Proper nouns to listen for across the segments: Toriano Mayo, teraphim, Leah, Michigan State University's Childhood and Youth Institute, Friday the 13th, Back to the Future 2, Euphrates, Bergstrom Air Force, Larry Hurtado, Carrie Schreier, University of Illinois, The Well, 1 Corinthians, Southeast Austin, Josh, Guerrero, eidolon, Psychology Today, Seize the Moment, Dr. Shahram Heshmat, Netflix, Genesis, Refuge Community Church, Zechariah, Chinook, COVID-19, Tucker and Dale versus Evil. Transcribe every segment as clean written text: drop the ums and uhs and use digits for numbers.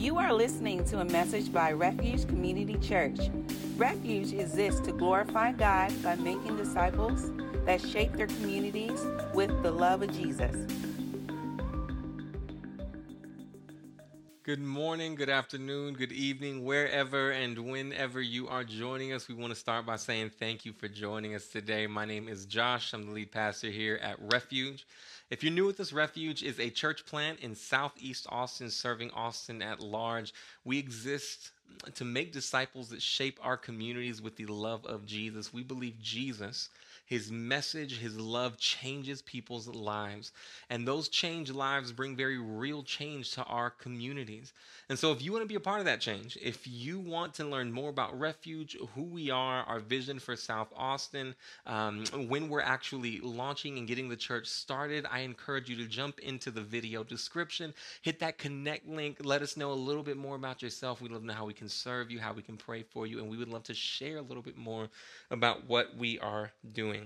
You are listening to a message by Refuge Community Church. Refuge exists to glorify God by making disciples that shape their communities with the love of Jesus. Good morning, good afternoon, good evening, wherever and whenever you are joining us. We want to start by saying thank you for joining us today. My name is Josh. I'm the lead pastor here at Refuge. If you're new with us, Refuge is a church plant in Southeast Austin, serving Austin at large. We exist to make disciples that shape our communities with the love of Jesus. We believe Jesus, his message, his love changes people's lives. And those changed lives bring very real change to our communities. And so if you want to be a part of that change, if you want to learn more about Refuge, who we are, our vision for South Austin, when we're actually launching and getting the church started, I encourage you to jump into the video description, hit that connect link, let us know a little bit more about yourself. We'd love to know how we can serve you, how we can pray for you, and we would love to share a little bit more about what we are doing.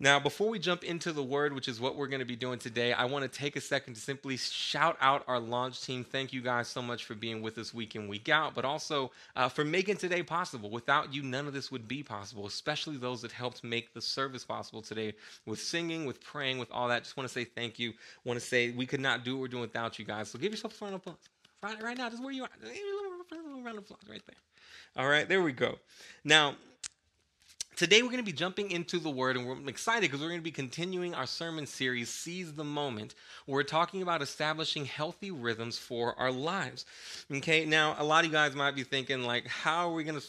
Now, before we jump into the word, which is what we're going to be doing today, I want to take a second to simply shout out our launch team. Thank you guys so much for being with us week in, week out, but also for making today possible. Without you, none of this would be possible, especially those that helped make the service possible today with singing, with praying, with all that. Just want to say thank you. Want to say we could not do what we're doing without you guys. So give yourself a round of applause. Right now, just where you are. Round of applause right there. All right, there we go. Now, today we're going to be jumping into the Word, and we're excited because we're going to be continuing our sermon series, Seize the Moment. We're talking about establishing healthy rhythms for our lives. Okay, now a lot of you guys might be thinking, like, how are we going to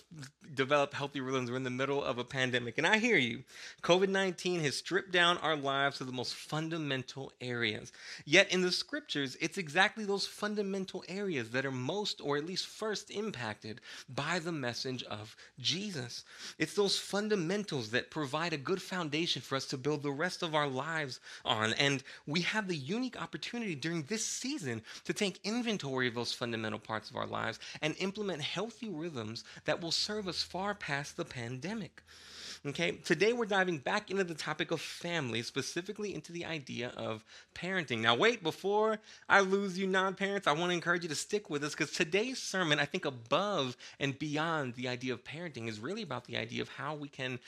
develop healthy rhythms? We're in the middle of a pandemic, and I hear you. COVID-19 has stripped down our lives to the most fundamental areas. Yet in the scriptures, it's exactly those fundamental areas that are most, or at least first, impacted by the message of Jesus. It's those fundamentals that provide a good foundation for us to build the rest of our lives on. And we have the unique opportunity during this season to take inventory of those fundamental parts of our lives and implement healthy rhythms that will serve us far past the pandemic. Okay, today we're diving back into the topic of family, specifically into the idea of parenting. Now, wait, before I lose you non-parents, I want to encourage you to stick with us because today's sermon, I think above and beyond the idea of parenting, is really about the idea of how we can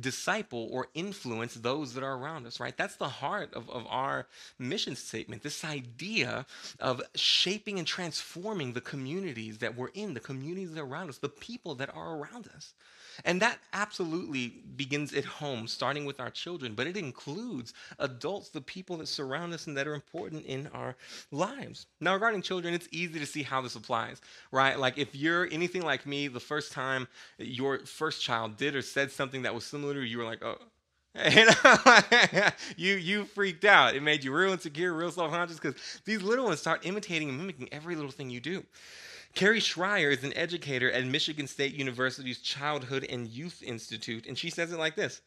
disciple or influence those that are around us, right? That's the heart of our mission statement, this idea of shaping and transforming the communities that we're in, the communities that are around us, the people that are around us. And that absolutely begins at home, starting with our children, but it includes adults, the people that surround us and that are important in our lives. Now, regarding children, it's easy to see how this applies, right? Like if you're anything like me, the first time your first child did or said something that was similar, you were like, oh, and you freaked out. It made you real insecure, real self-conscious, because these little ones start imitating and mimicking every little thing you do. Carrie Schreier is an educator at Michigan State University's Childhood and Youth Institute, and she says it like this.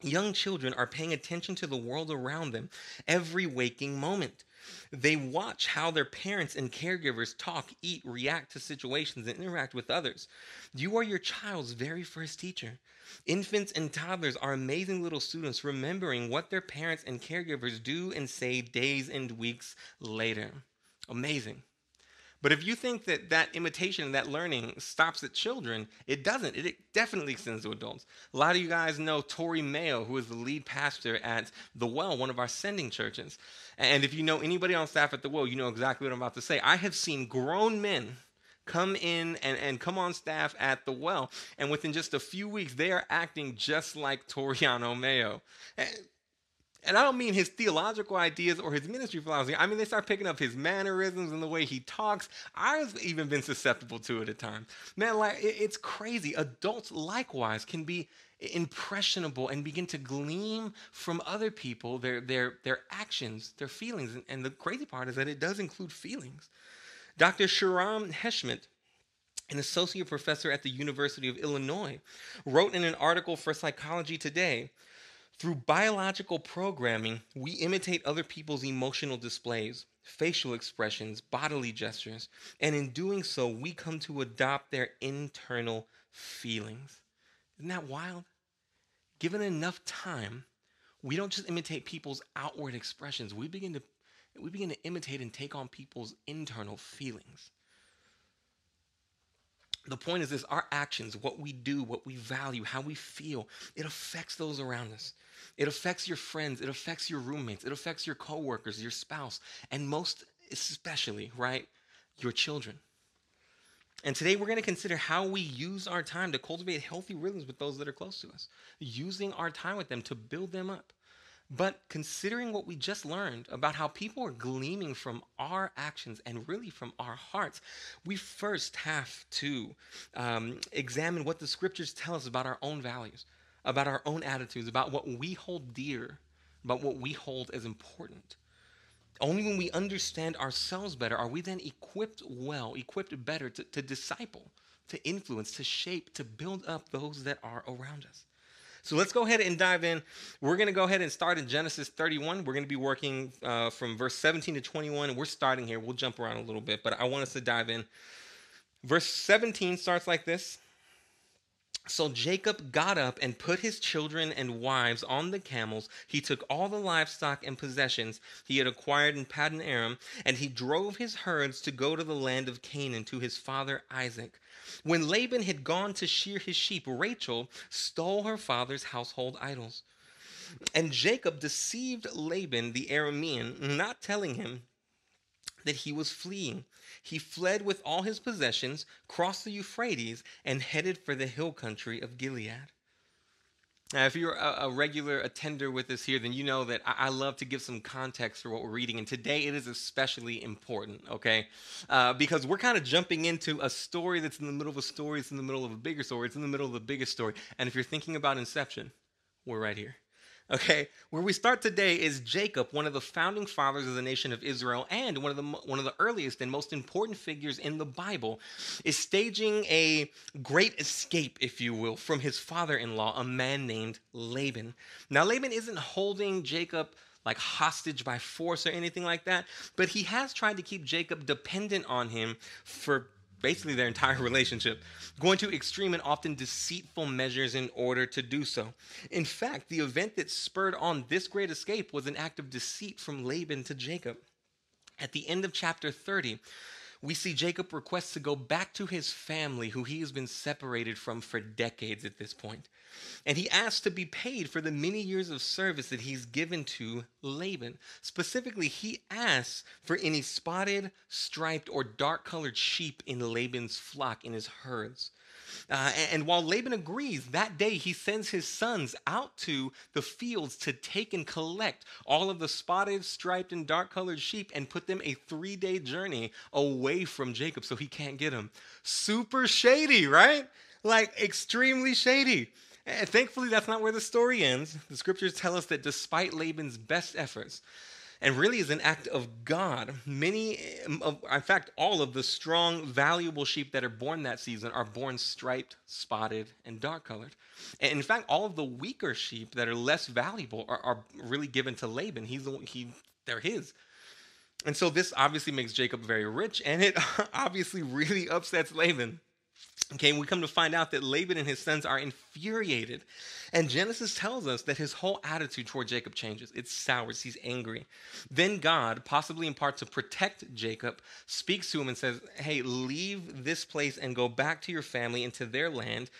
Young children are paying attention to the world around them every waking moment. They watch how their parents and caregivers talk, eat, react to situations, and interact with others. You are your child's very first teacher. Infants and toddlers are amazing little students, remembering what their parents and caregivers do and say days and weeks later. Amazing. But if you think that that imitation and that learning stops at children, it doesn't. It definitely extends to adults. A lot of you guys know Tori Mayo, who is the lead pastor at The Well, one of our sending churches. And if you know anybody on staff at The Well, you know exactly what I'm about to say. I have seen grown men come in and come on staff at The Well, and within just a few weeks, they are acting just like Toriano Mayo. And I don't mean his theological ideas or his ministry philosophy. I mean, they start picking up his mannerisms and the way he talks. I've even been susceptible to it at times. Man, like, it's crazy. Adults likewise can be impressionable and begin to glean from other people their actions, their feelings. And the crazy part is that it does include feelings. Dr. Shahram Heshmat, an associate professor at the University of Illinois, wrote in an article for Psychology Today, through biological programming, we imitate other people's emotional displays, facial expressions, bodily gestures, and in doing so, we come to adopt their internal feelings. Isn't that wild? Given enough time, we don't just imitate people's outward expressions. We begin to and we begin to imitate and take on people's internal feelings. The point is this: our actions, what we do, what we value, how we feel, it affects those around us. It affects your friends. It affects your roommates. It affects your coworkers, your spouse, and most especially, right, your children. And today we're going to consider how we use our time to cultivate healthy rhythms with those that are close to us, using our time with them to build them up. But considering what we just learned about how people are gleaming from our actions and really from our hearts, we first have to examine what the scriptures tell us about our own values, about our own attitudes, about what we hold dear, about what we hold as important. Only when we understand ourselves better are we then equipped better to disciple, to influence, to shape, to build up those that are around us. So let's go ahead and dive in. We're going to go ahead and start in Genesis 31. We're going to be working from verse 17 to 21, and we're starting here. We'll jump around a little bit, but I want us to dive in. Verse 17 starts like this. So Jacob got up and put his children and wives on the camels. He took all the livestock and possessions he had acquired in Paddan Aram, and he drove his herds to go to the land of Canaan to his father Isaac. When Laban had gone to shear his sheep, Rachel stole her father's household idols. And Jacob deceived Laban the Aramean, not telling him that he was fleeing. He fled with all his possessions, crossed the Euphrates, and headed for the hill country of Gilead. Now, if you're a regular attender with us here, then you know that I love to give some context for what we're reading. And today it is especially important, okay? Because we're kind of jumping into a story that's in the middle of a story. It's in the middle of a bigger story. It's in the middle of the biggest story. And if you're thinking about Inception, we're right here. Okay, where we start today is Jacob, one of the founding fathers of the nation of Israel and one of the earliest and most important figures in the Bible, is staging a great escape, if you will, from his father-in-law, a man named Laban. Now, Laban isn't holding Jacob like hostage by force or anything like that, but he has tried to keep Jacob dependent on him for basically their entire relationship, going to extreme and often deceitful measures in order to do so. In fact, the event that spurred on this great escape was an act of deceit from Laban to Jacob. At the end of chapter 30, we see Jacob requests to go back to his family, who he has been separated from for decades at this point. And he asks to be paid for the many years of service that he's given to Laban. Specifically, he asks for any spotted, striped, or dark-colored sheep in Laban's flock, in his herds. And while Laban agrees, that day he sends his sons out to the fields to take and collect all of the spotted, striped, and dark-colored sheep and put them a 3-day journey away from Jacob so he can't get them. Super shady, right? Like extremely shady. And thankfully, that's not where the story ends. The scriptures tell us that despite Laban's best efforts, and really is an act of God, all of the strong, valuable sheep that are born that season are born striped, spotted, and dark-colored. And in fact, all of the weaker sheep that are less valuable are really given to Laban. They're his. And so this obviously makes Jacob very rich, and it obviously really upsets Laban. Okay, we come to find out that Laban and his sons are infuriated. And Genesis tells us that his whole attitude toward Jacob changes. It sours. He's angry. Then God, possibly in part to protect Jacob, speaks to him and says, hey, leave this place and go back to your family and to their land,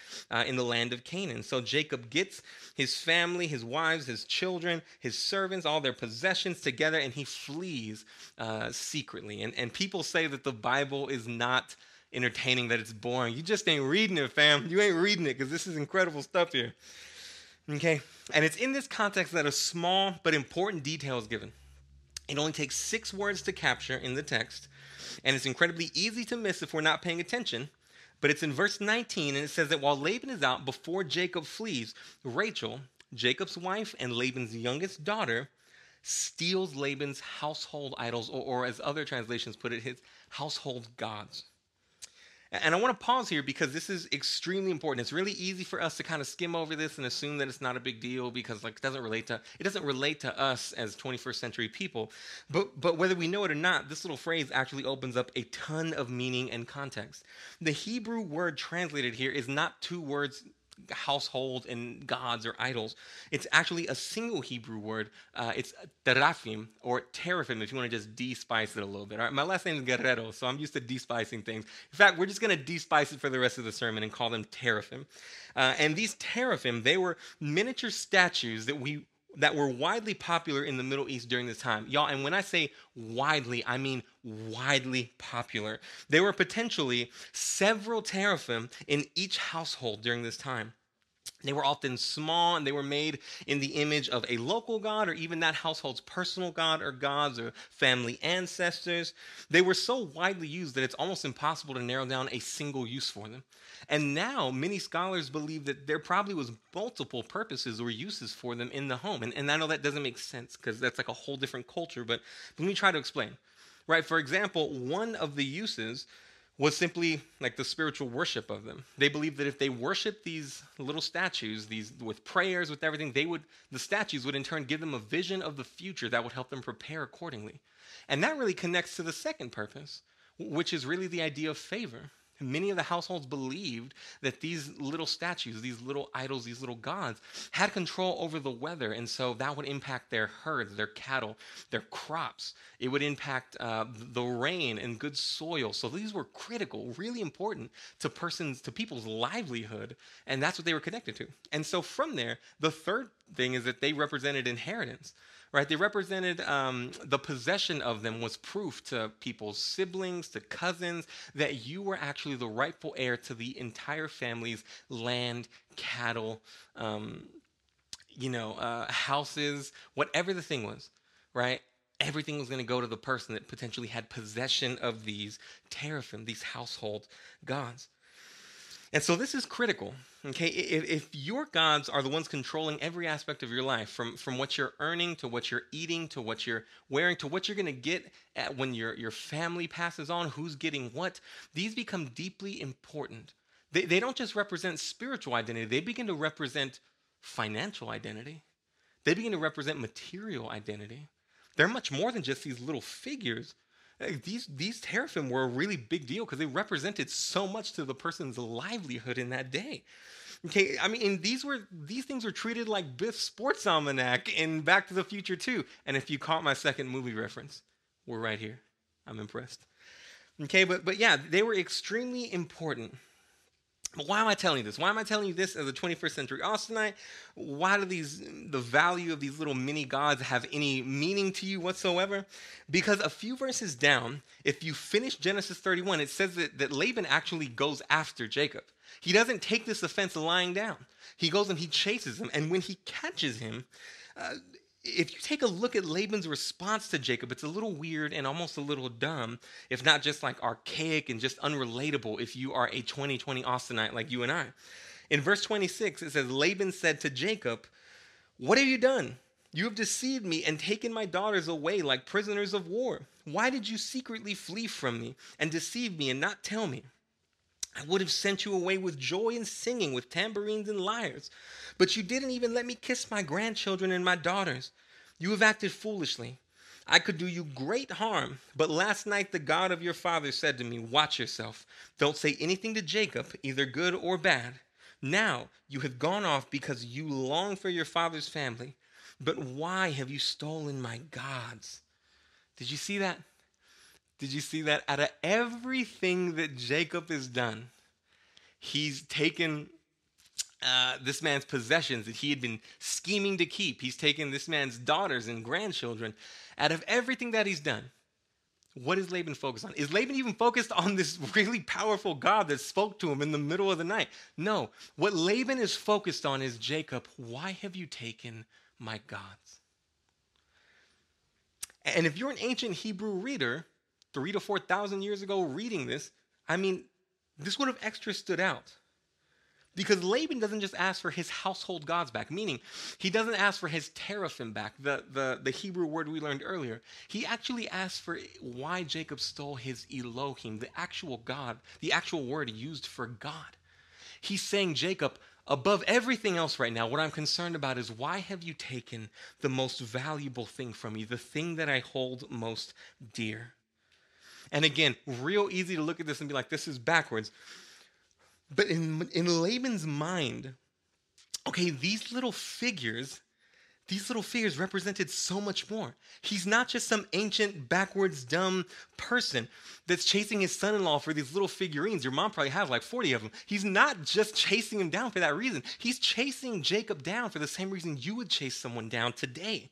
in the land of Canaan. So Jacob gets his family, his wives, his children, his servants, all their possessions together, and he flees secretly. And people say that the Bible is not entertaining, that it's boring. You just ain't reading it, fam. You ain't reading it, because this is incredible stuff here. Okay? And it's in this context that a small but important detail is given. It only takes 6 words to capture in the text, and it's incredibly easy to miss if we're not paying attention. But it's in verse 19, and it says that while Laban is out, before Jacob flees, Rachel, Jacob's wife and Laban's youngest daughter, steals Laban's household idols, or as other translations put it, his household gods. And I want to pause here because this is extremely important. It's really easy for us to kind of skim over this and assume that it's not a big deal because it doesn't relate to us as 21st century people. But whether we know it or not, this little phrase actually opens up a ton of meaning and context. The Hebrew word translated here is not 2 words households and gods or idols. It's actually a single Hebrew word. It's teraphim or teraphim if you want to just de-spice it a little bit. All right, my last name is Guerrero, so I'm used to de-spicing things. In fact, we're just going to de-spice it for the rest of the sermon and call them teraphim. And these teraphim, they were miniature statues that were widely popular in the Middle East during this time. Y'all, and when I say widely, I mean widely popular. There were potentially several teraphim in each household during this time. They were often small, and they were made in the image of a local god or even that household's personal god or gods or family ancestors. They were so widely used that it's almost impossible to narrow down a single use for them. And now many scholars believe that there probably was multiple purposes or uses for them in the home. And I know that doesn't make sense because that's like a whole different culture, but let me try to explain. Right? For example, one of the uses was simply like the spiritual worship of them. They believed that if they worshiped these little statues, these with prayers, with everything, the statues would in turn give them a vision of the future that would help them prepare accordingly. And that really connects to the second purpose, which is really the idea of favor. Many of the households believed that these little statues, these little idols, these little gods had control over the weather, and so that would impact their herds, their cattle, their crops. It would impact the rain and good soil. So these were critical, really important to people's livelihood, and that's what they were connected to. And so from there, the third thing is that they represented inheritance. Right, they represented the possession of them was proof to people's siblings, to cousins, that you were actually the rightful heir to the entire family's land, cattle, houses, whatever the thing was, right? Everything was going to go to the person that potentially had possession of these teraphim, these household gods. And so this is critical, okay? If your gods are the ones controlling every aspect of your life, from what you're earning to what you're eating to what you're wearing to what you're going to get at when your family passes on, who's getting what, these become deeply important. They don't just represent spiritual identity. They begin to represent financial identity. They begin to represent material identity. They're much more than just these little figures. These teraphim were a really big deal because they represented so much to the person's livelihood in that day. Okay, I mean, and these things were treated like Biff's Sports Almanac in Back to the Future 2. And if you caught my second movie reference, we're right here. I'm impressed. Okay, but yeah, they were extremely important. But why am I telling you this? Why am I telling you this as a 21st century Austinite? Why do the value of these little mini gods have any meaning to you whatsoever? Because a few verses down, if you finish Genesis 31, it says that Laban actually goes after Jacob. He doesn't take this offense lying down. He goes and he chases him. And when he catches him, if you take a look at Laban's response to Jacob, it's a little weird and almost a little dumb, if not just like archaic and just unrelatable if you are a 2020 Austinite like you and I. In verse 26, it says, Laban said to Jacob, "What have you done? You have deceived me and taken my daughters away like prisoners of war. Why did you secretly flee from me and deceive me and not tell me? I would have sent you away with joy and singing, with tambourines and lyres. But you didn't even let me kiss my grandchildren and my daughters. You have acted foolishly. I could do you great harm. But last night the God of your father said to me, 'Watch yourself. Don't say anything to Jacob, either good or bad.' Now you have gone off because you long for your father's family. But why have you stolen my gods?" Did you see that? Did you see that? Out of everything that Jacob has done, he's taken this man's possessions that he had been scheming to keep. He's taken this man's daughters and grandchildren. Out of everything that he's done, what is Laban focused on? Is Laban even focused on this really powerful God that spoke to him in the middle of the night? No. What Laban is focused on is, "Jacob, why have you taken my gods?" And if you're an ancient Hebrew reader, 3,000 to 4,000 years ago reading this, I mean, this would have extra stood out. Because Laban doesn't just ask for his household gods back, meaning he doesn't ask for his teraphim back, the Hebrew word we learned earlier. He actually asks for why Jacob stole his Elohim, the actual God, the actual word used for God. He's saying, "Jacob, above everything else right now, what I'm concerned about is, why have you taken the most valuable thing from me, the thing that I hold most dear?" And again, real easy to look at this and be like, this is backwards. But in Laban's mind, okay, these little figures represented so much more. He's not just some ancient, backwards, dumb person that's chasing his son-in-law for these little figurines. Your mom probably has like 40 of them. He's not just chasing him down for that reason. He's chasing Jacob down for the same reason you would chase someone down today.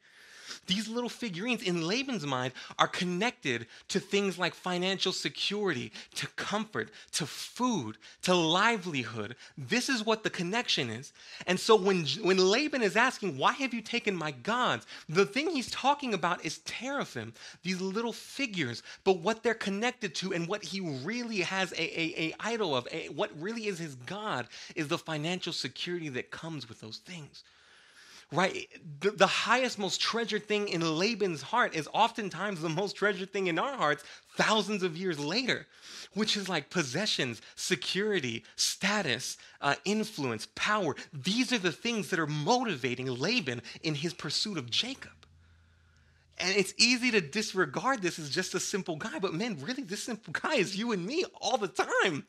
These little figurines in Laban's mind are connected to things like financial security, to comfort, to food, to livelihood. This is what the connection is. And so when Laban is asking, why have you taken my gods? The thing he's talking about is teraphim, these little figures, but what they're connected to and what he really has a idol of, what really is his god, is the financial security that comes with those things. Right? The highest, most treasured thing in Laban's heart is oftentimes the most treasured thing in our hearts thousands of years later, which is like possessions, security, status, influence, power. These are the things that are motivating Laban in his pursuit of Jacob. And it's easy to disregard this as just a simple guy, but man, really, this simple guy is you and me all the time.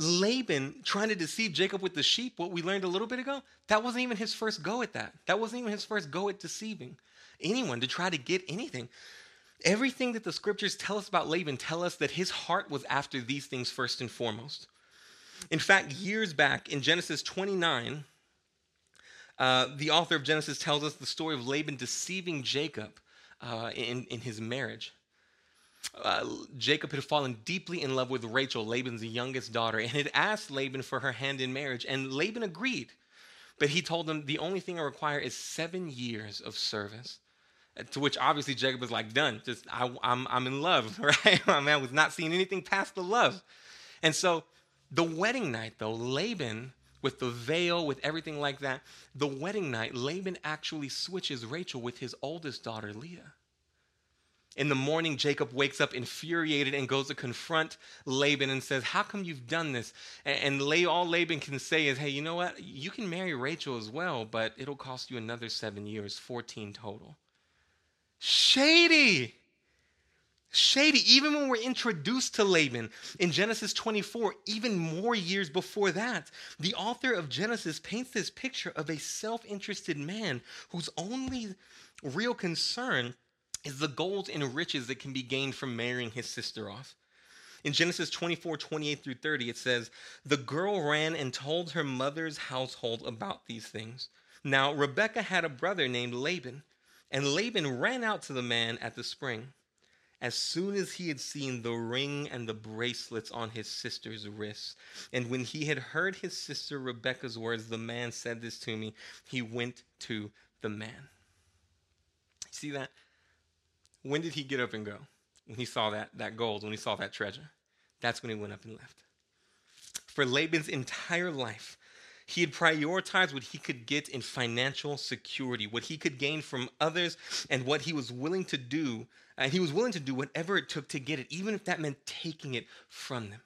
Laban trying to deceive Jacob with the sheep, what we learned a little bit ago, that wasn't even his first go at that. That wasn't even his first go at deceiving anyone to try to get anything. Everything that the scriptures tell us about Laban tell us that his heart was after these things first and foremost. In fact, years back in Genesis 29, the author of Genesis tells us the story of Laban deceiving Jacob in his marriage. Jacob had fallen deeply in love with Rachel, Laban's youngest daughter, and had asked Laban for her hand in marriage, and Laban agreed. But he told him, the only thing I require is 7 years of service, to which obviously Jacob was like, done, just I'm in love, right? My man was not seeing anything past the love. And so the wedding night, though, Laban, with the veil, with everything like that, the wedding night, Laban actually switches Rachel with his oldest daughter, Leah. In the morning, Jacob wakes up infuriated and goes to confront Laban and says, how come you've done this? And all Laban can say is, hey, you know what? You can marry Rachel as well, but it'll cost you another 7 years, 14 total. Shady. Shady. Even when we're introduced to Laban in Genesis 24, even more years before that, the author of Genesis paints this picture of a self-interested man whose only real concern is the gold and riches that can be gained from marrying his sister off. In Genesis 24, 28 through 30, it says, the girl ran and told her mother's household about these things. Now, Rebekah had a brother named Laban, and Laban ran out to the man at the spring. As soon as he had seen the ring and the bracelets on his sister's wrists, and when he had heard his sister Rebekah's words, the man said this to me, he went to the man. See that? When did he get up and go? When he saw that gold, when he saw that treasure. That's when he went up and left. For Laban's entire life, he had prioritized what he could get in financial security, what he could gain from others, and what he was willing to do. And he was willing to do whatever it took to get it, even if that meant taking it from them.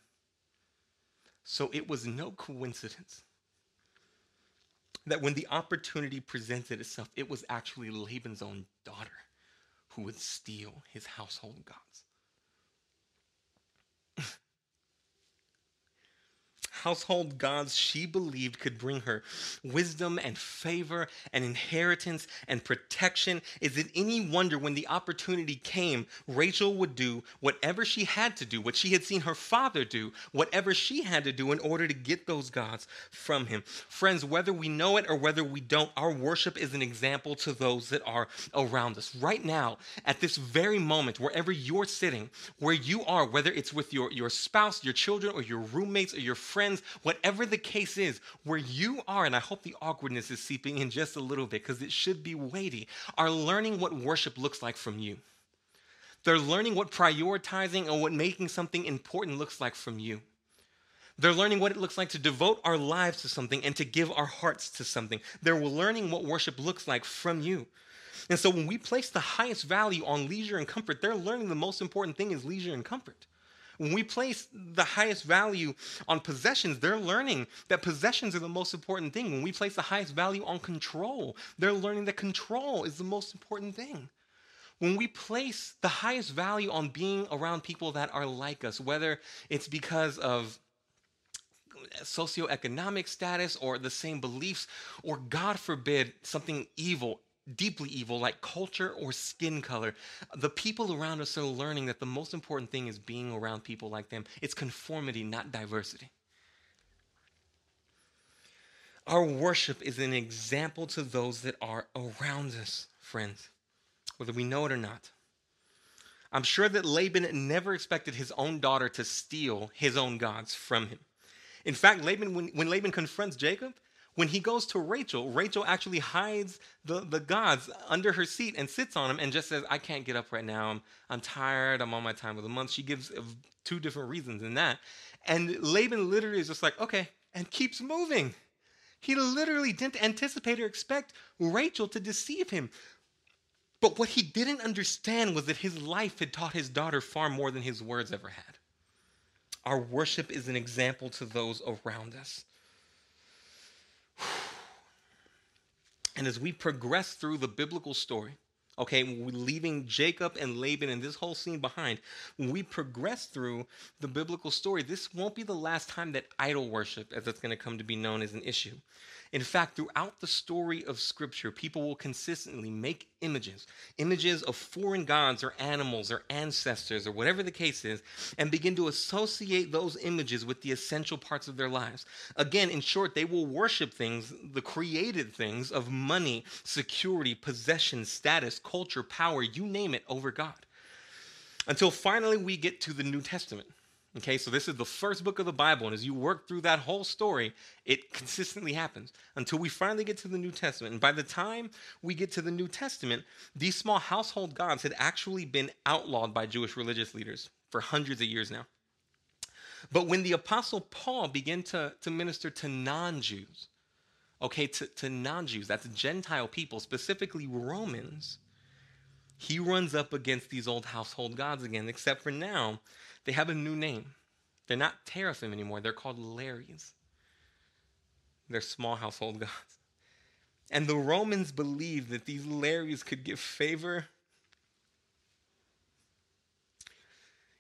So it was no coincidence that when the opportunity presented itself, it was actually Laban's own daughter who would steal his household gods. Household gods she believed could bring her wisdom and favor and inheritance and protection. Is it any wonder when the opportunity came, Rachel would do whatever she had to do, what she had seen her father do, whatever she had to do in order to get those gods from him. Friends, whether we know it or whether we don't, our worship is an example to those that are around us. Right now, at this very moment, wherever you're sitting, where you are, whether it's with your spouse, your children, or your roommates, or your friends, whatever the case is, where you are, and I hope the awkwardness is seeping in just a little bit because it should be weighty, are learning what worship looks like from you. They're learning what prioritizing and what making something important looks like from you. They're learning what it looks like to devote our lives to something and to give our hearts to something. They're learning what worship looks like from you. And so when we place the highest value on leisure and comfort, they're learning the most important thing is leisure and comfort. When we place the highest value on possessions, they're learning that possessions are the most important thing. When we place the highest value on control, they're learning that control is the most important thing. When we place the highest value on being around people that are like us, whether it's because of socioeconomic status or the same beliefs, or God forbid, something evil, deeply evil, like culture or skin color. The people around us are learning that the most important thing is being around people like them. It's conformity, not diversity. Our worship is an example to those that are around us, friends, whether we know it or not. I'm sure that Laban never expected his own daughter to steal his own gods from him. In fact, Laban, when Laban confronts Jacob, when he goes to Rachel, Rachel actually hides the gods under her seat and sits on them and just says, I can't get up right now. I'm tired. I'm on my time of the month. She gives two different reasons in that. And Laban literally is just like, okay, and keeps moving. He literally didn't anticipate or expect Rachel to deceive him. But what he didn't understand was that his life had taught his daughter far more than his words ever had. Our worship is an example to those around us. And as we progress through the biblical story, okay, leaving Jacob and Laban and this whole scene behind, when we progress through the biblical story, this won't be the last time that idol worship, as it's going to come to be known, is an issue. In fact, throughout the story of Scripture, people will consistently make images of foreign gods or animals or ancestors or whatever the case is, and begin to associate those images with the essential parts of their lives. Again, in short, they will worship things, the created things of money, security, possession, status, culture, power, you name it, over God. Until finally we get to the New Testament. Okay, so this is the first book of the Bible, and as you work through that whole story, it consistently happens until we finally get to the New Testament. And by the time we get to the New Testament, these small household gods had actually been outlawed by Jewish religious leaders for hundreds of years now. But when the Apostle Paul began to minister to non-Jews, okay, to non-Jews, that's Gentile people, specifically Romans, he runs up against these old household gods again, except for now, they have a new name. They're not teraphim anymore. They're called Lares. They're small household gods. And the Romans believed that these Lares could give favor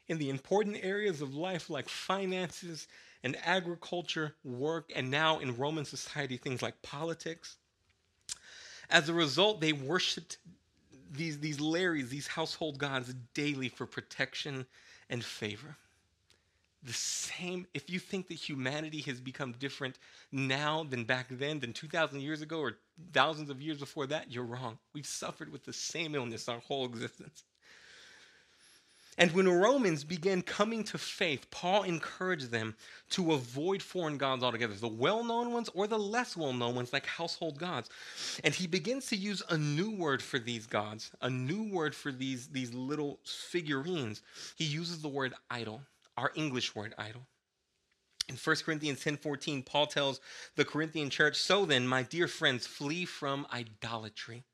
in the important areas of life like finances and agriculture, work, and now in Roman society, things like politics. As a result, they worshipped these Lares, these household gods, daily for protection and favor. The same, if you think that humanity has become different now than back then, than 2,000 years ago or thousands of years before that, you're wrong. We've suffered with the same illness our whole existence. And when Romans began coming to faith, Paul encouraged them to avoid foreign gods altogether, the well-known ones or the less well-known ones like household gods. And he begins to use a new word for these gods, a new word for these little figurines. He uses the word idol, our English word idol. In 1 Corinthians 10:14, Paul tells the Corinthian church, "So then, my dear friends, flee from idolatry."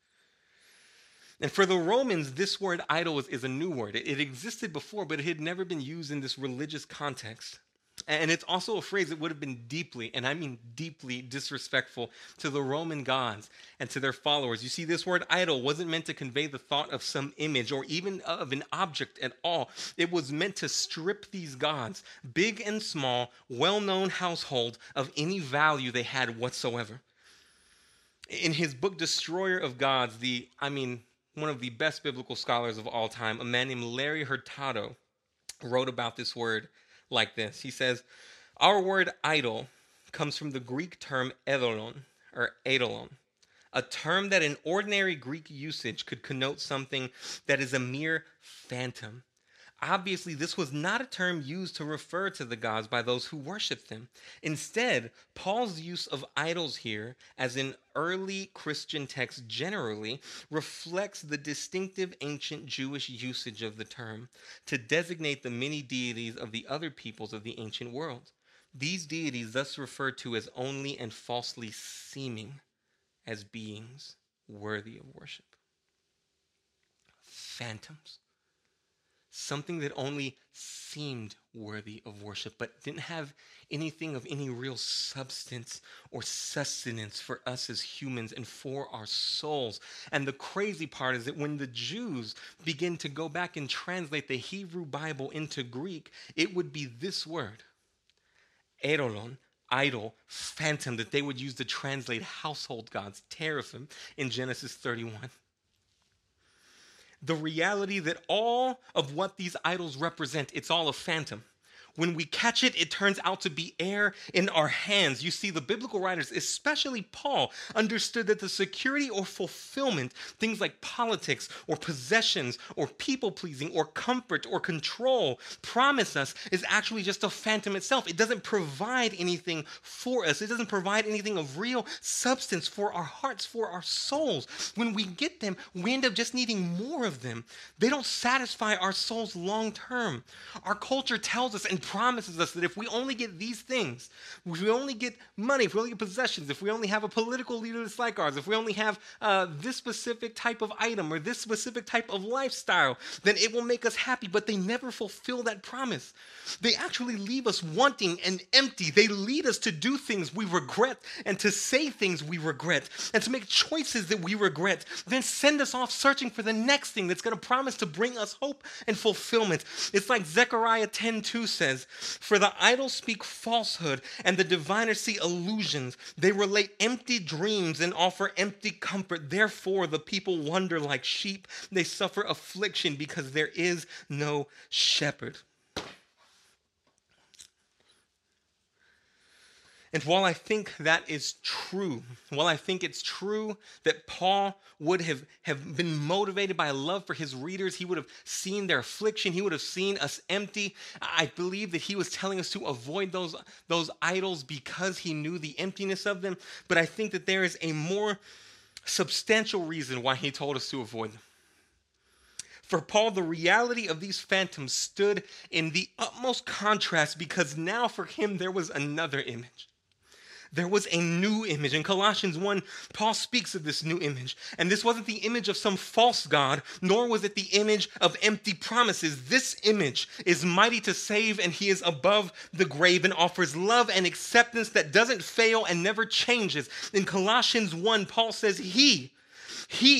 And for the Romans, this word idol is a new word. It existed before, but it had never been used in this religious context. And it's also a phrase that would have been deeply, and I mean deeply, disrespectful to the Roman gods and to their followers. You see, this word idol wasn't meant to convey the thought of some image or even of an object at all. It was meant to strip these gods, big and small, well-known household, of any value they had whatsoever. In his book, Destroyer of Gods, one of the best biblical scholars of all time, a man named Larry Hurtado, wrote about this word like this. He says, "Our word idol comes from the Greek term eidolon, a term that in ordinary Greek usage could connote something that is a mere phantom. Obviously, this was not a term used to refer to the gods by those who worshiped them. Instead, Paul's use of idols here, as in early Christian texts generally, reflects the distinctive ancient Jewish usage of the term to designate the many deities of the other peoples of the ancient world. These deities thus referred to as only and falsely seeming as beings worthy of worship." Phantoms. Something that only seemed worthy of worship, but didn't have anything of any real substance or sustenance for us as humans and for our souls. And the crazy part is that when the Jews begin to go back and translate the Hebrew Bible into Greek, it would be this word, eidolon, idol, phantom, that they would use to translate household gods, teraphim, in Genesis 31. The reality that all of what these idols represent, it's all a phantom. When we catch it, it turns out to be air in our hands. You see, the biblical writers, especially Paul, understood that the security or fulfillment, things like politics or possessions or people-pleasing or comfort or control promise us, is actually just a phantom itself. It doesn't provide anything for us. It doesn't provide anything of real substance for our hearts, for our souls. When we get them, we end up just needing more of them. They don't satisfy our souls long-term. Our culture tells us and promises us that if we only get these things, if we only get money, if we only get possessions, if we only have a political leader that's like ours, if we only have this specific type of item or this specific type of lifestyle, then it will make us happy. But they never fulfill that promise. They actually leave us wanting and empty. They lead us to do things we regret and to say things we regret and to make choices that we regret, then send us off searching for the next thing that's going to promise to bring us hope and fulfillment. It's like Zechariah 10:2 says, "For the idols speak falsehood, and the diviners see illusions. They relate empty dreams and offer empty comfort. Therefore, the people wander like sheep. They suffer affliction because there is no shepherd." And while I think that is true, while I think it's true that Paul would have been motivated by a love for his readers, he would have seen their affliction, he would have seen us empty, I believe that he was telling us to avoid those idols because he knew the emptiness of them. But I think that there is a more substantial reason why he told us to avoid them. For Paul, the reality of these phantoms stood in the utmost contrast because now for him there was another image. There was a new image. In Colossians 1, Paul speaks of this new image. And this wasn't the image of some false god, nor was it the image of empty promises. This image is mighty to save, and he is above the grave and offers love and acceptance that doesn't fail and never changes. In Colossians 1, Paul says He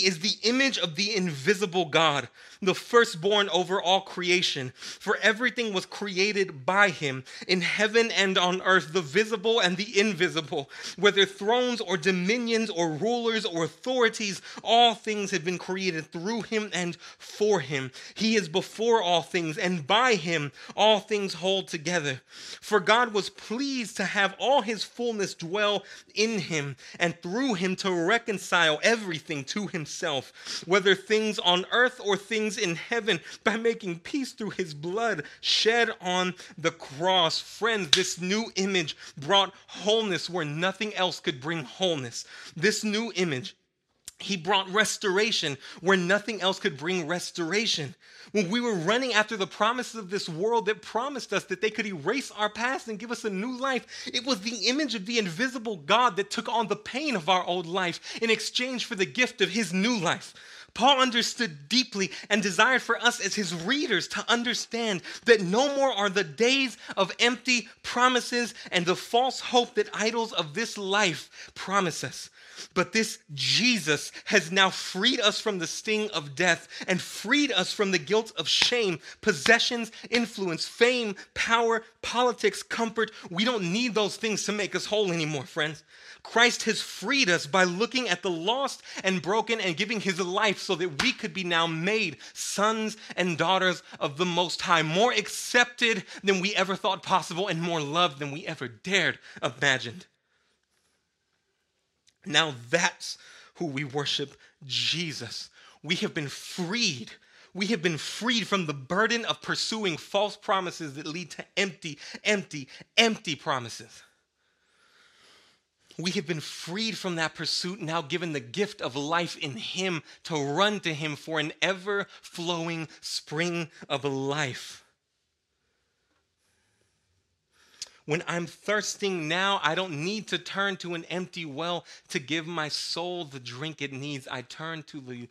is the image of the invisible God, the firstborn over all creation. For everything was created by him, in heaven and on earth, the visible and the invisible. Whether thrones or dominions or rulers or authorities, all things have been created through him and for him. He is before all things, and by him all things hold together. For God was pleased to have all his fullness dwell in him, and through him to reconcile everything to himself, whether things on earth or things in heaven, by making peace through his blood shed on the cross. Friends, this new image brought wholeness where nothing else could bring wholeness. This new image, he brought restoration where nothing else could bring restoration. When we were running after the promises of this world that promised us that they could erase our past and give us a new life, it was the image of the invisible God that took on the pain of our old life in exchange for the gift of his new life. Paul understood deeply and desired for us as his readers to understand that no more are the days of empty promises and the false hope that idols of this life promise us. But this Jesus has now freed us from the sting of death and freed us from the guilt of shame, possessions, influence, fame, power, politics, comfort. We don't need those things to make us whole anymore, friends. Christ has freed us by looking at the lost and broken and giving his life so that we could be now made sons and daughters of the Most High, more accepted than we ever thought possible and more loved than we ever dared imagined. Now that's who we worship, Jesus. We have been freed. We have been freed from the burden of pursuing false promises that lead to empty promises. We have been freed from that pursuit, now given the gift of life in him to run to him for an ever-flowing spring of life. When I'm thirsting now, I don't need to turn to an empty well to give my soul the drink it needs. I turn to the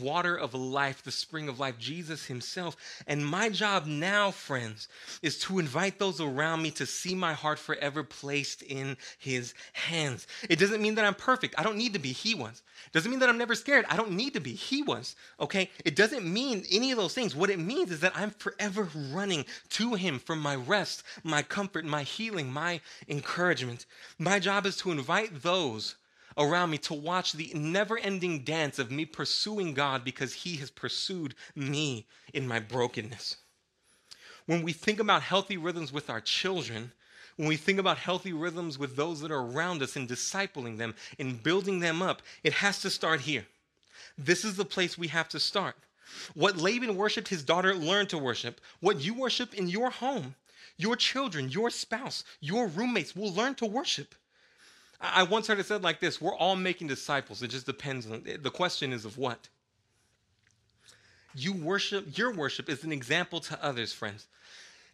water of life, the spring of life, Jesus himself. And my job now, friends, is to invite those around me to see my heart forever placed in his hands. It doesn't mean that I'm perfect. I don't need to be. He was. It doesn't mean that I'm never scared. I don't need to be. He was. Okay? It doesn't mean any of those things. What it means is that I'm forever running to him for my rest, my comfort, my healing, my encouragement. My job is to invite those around me to watch the never-ending dance of me pursuing God because he has pursued me in my brokenness. When we think about healthy rhythms with our children, when we think about healthy rhythms with those that are around us and discipling them and building them up, it has to start here. This is the place we have to start. What Laban worshipped, his daughter learned to worship. What you worship in your home, your children, your spouse, your roommates will learn to worship. I once heard it said like this: we're all making disciples. It just depends on, the question is of what? You worship, your worship is an example to others, friends.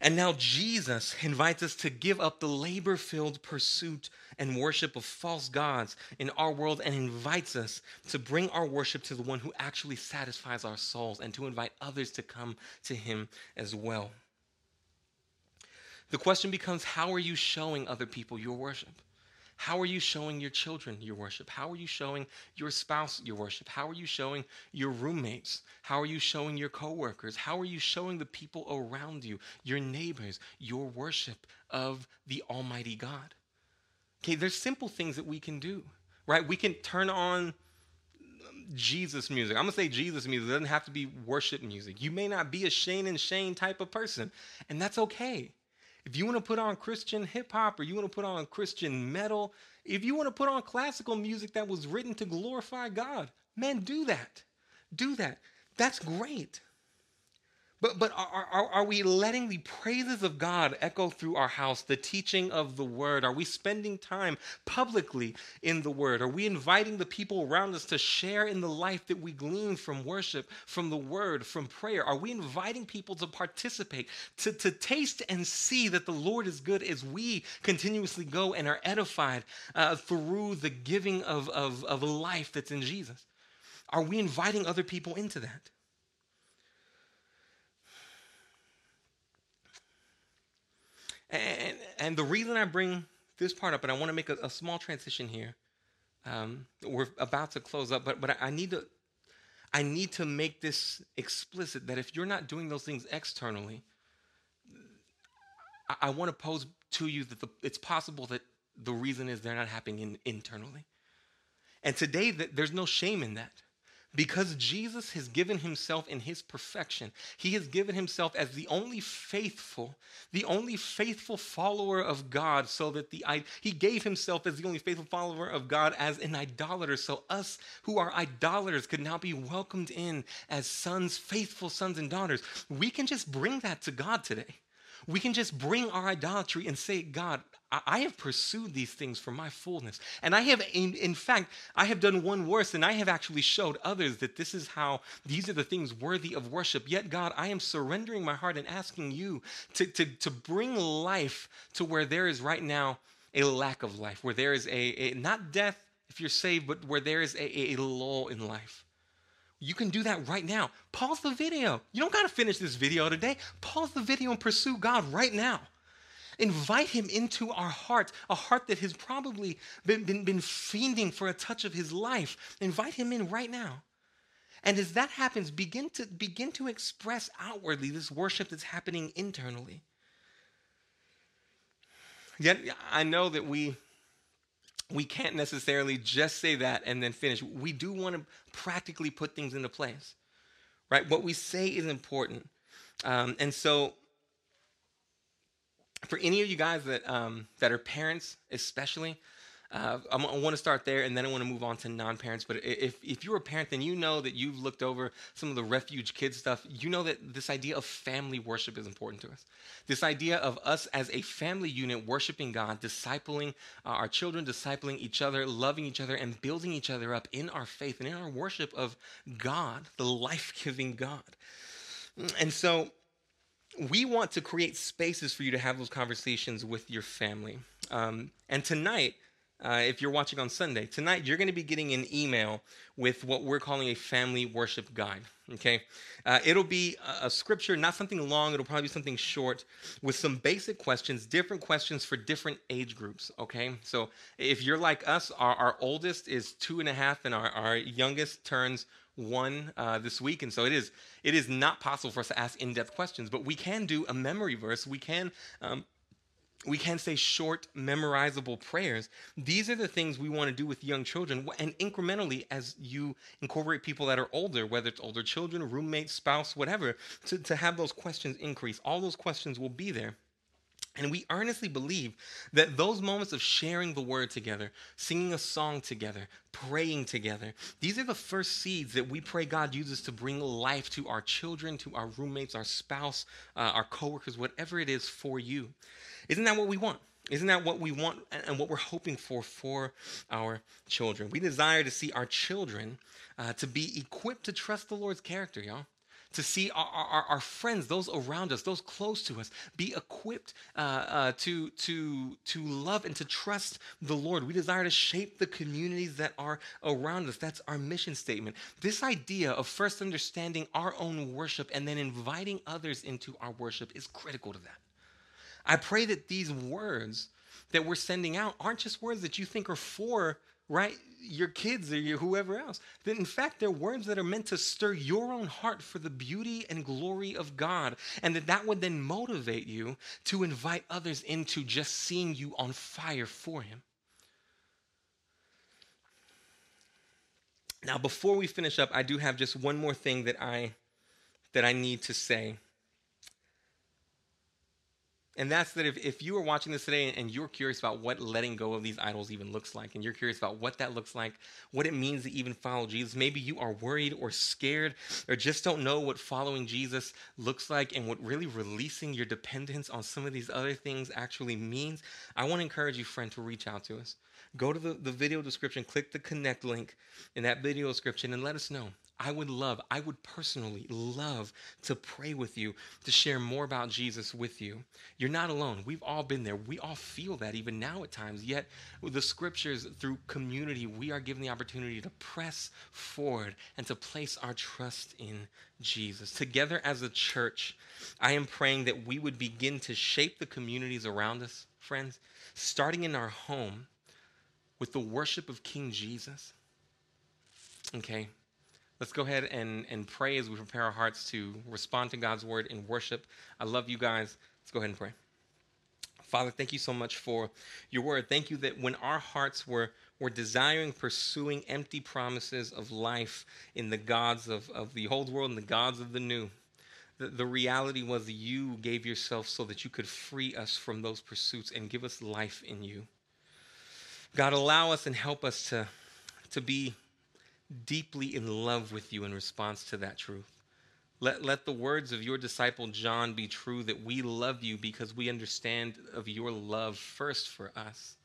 And now Jesus invites us to give up the labor-filled pursuit and worship of false gods in our world and invites us to bring our worship to the one who actually satisfies our souls and to invite others to come to him as well. The question becomes, how are you showing other people your worship? How are you showing your children your worship? How are you showing your spouse your worship? How are you showing your roommates? How are you showing your coworkers? How are you showing the people around you, your neighbors, your worship of the Almighty God? Okay, there's simple things that we can do, right? We can turn on Jesus music. I'm going to say Jesus music. It doesn't have to be worship music. You may not be a Shane and Shane type of person, and that's okay. If you want to put on Christian hip-hop or you want to put on Christian metal, if you want to put on classical music that was written to glorify God, man, do that. Do that. That's great. But are we letting the praises of God echo through our house, the teaching of the word? Are we spending time publicly in the word? Are we inviting the people around us to share in the life that we glean from worship, from the word, from prayer? Are we inviting people to participate, to taste and see that the Lord is good as we continuously go and are edified through the giving of life that's in Jesus? Are we inviting other people into that? And the reason I bring this part up, and I want to make a small transition here. We're about to close up, but I need to make this explicit that if you're not doing those things externally, I want to pose to you that it's possible that the reason is they're not happening internally. And today, there's no shame in that. Because Jesus has given himself in his perfection. He has given himself as the only faithful follower of God, so that he gave himself as the only faithful follower of God as an idolater, so us who are idolaters could now be welcomed in as sons, faithful sons and daughters. We can just bring that to God today. We can just bring our idolatry and say, God, I have pursued these things for my fullness. And I have, in fact, I have done one worse, and I have actually showed others that this is how, these are the things worthy of worship. Yet, God, I am surrendering my heart and asking you to bring life to where there is right now a lack of life, where there is a not death if you're saved, but where there is a lull in life. You can do that right now. Pause the video. You don't got to finish this video today. Pause the video and pursue God right now. Invite him into our heart, a heart that has probably been fiending for a touch of his life. Invite him in right now. And as that happens, begin to express outwardly this worship that's happening internally. Yet I know that we can't necessarily just say that and then finish. We do want to practically put things into place, right? What we say is important. And so for any of you guys that are parents especially, I want to start there, and then I want to move on to non-parents. But if you're a parent, then you know that you've looked over some of the Refuge Kids stuff. You know that this idea of family worship is important to us. This idea of us as a family unit worshiping God, discipling our children, discipling each other, loving each other, and building each other up in our faith and in our worship of God, the life-giving God. And so we want to create spaces for you to have those conversations with your family. And tonight, if you're watching on Sunday, tonight you're going to be getting an email with what we're calling a family worship guide, okay? It'll be a scripture, not something long. It'll probably be something short with some basic questions, different questions for different age groups, okay? So if you're like us, our oldest is 2.5, and our youngest turns 1 this week, and so it is not possible for us to ask in-depth questions, but we can do a memory verse. We can We can't say short, memorizable prayers. These are the things we want to do with young children. And incrementally, as you incorporate people that are older, whether it's older children, roommates, spouse, whatever, to have those questions increase. All those questions will be there. And we earnestly believe that those moments of sharing the word together, singing a song together, praying together, these are the first seeds that we pray God uses to bring life to our children, to our roommates, our spouse, our coworkers, whatever it is for you. Isn't that what we want? Isn't that what we want and what we're hoping for our children? We desire to see our children to be equipped to trust the Lord's character, y'all. To see our friends, those around us, those close to us, be equipped to love and to trust the Lord. We desire to shape the communities that are around us. That's our mission statement. This idea of first understanding our own worship and then inviting others into our worship is critical to that. I pray that these words that we're sending out aren't just words that you think are for right? Your kids or your whoever else. That in fact, they're words that are meant to stir your own heart for the beauty and glory of God. And that would then motivate you to invite others into just seeing you on fire for him. Now, before we finish up, I do have just one more thing that I need to say. And that's that if you are watching this today and you're curious about what letting go of these idols even looks like, and you're curious about what that looks like, what it means to even follow Jesus, maybe you are worried or scared or just don't know what following Jesus looks like and what really releasing your dependence on some of these other things actually means, I want to encourage you, friend, to reach out to us. Go to the video description, click the connect link in that video description and let us know. I would personally love to pray with you, to share more about Jesus with you. You're not alone. We've all been there. We all feel that even now at times. Yet with the scriptures, through community, we are given the opportunity to press forward and to place our trust in Jesus. Together as a church, I am praying that we would begin to shape the communities around us, friends, starting in our home with the worship of King Jesus. Okay. Let's go ahead and pray as we prepare our hearts to respond to God's word in worship. I love you guys. Let's go ahead and pray. Father, thank you so much for your word. Thank you that when our hearts were desiring, pursuing empty promises of life in the gods of the old world and the gods of the new, the reality was that you gave yourself so that you could free us from those pursuits and give us life in you. God, allow us and help us to be deeply in love with you in response to that truth. Let the words of your disciple John be true, that we love you because we understand of your love first for us.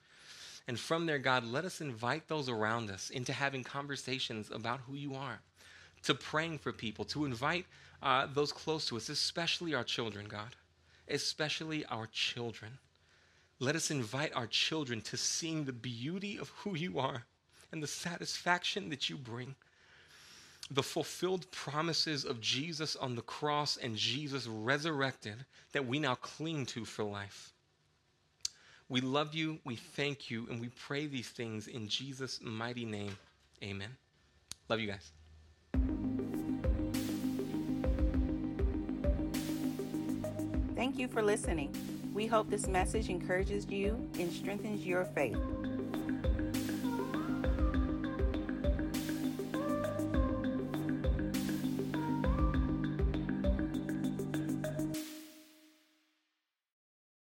And from there, God, let us invite those around us into having conversations about who you are, to praying for people, to invite those close to us, especially our children, God, especially our children. Let us invite our children to seeing the beauty of who you are, and the satisfaction that you bring, the fulfilled promises of Jesus on the cross and Jesus resurrected that we now cling to for life. We love you, we thank you, and we pray these things in Jesus' mighty name. Amen. Love you guys. Thank you for listening. We hope this message encourages you and strengthens your faith.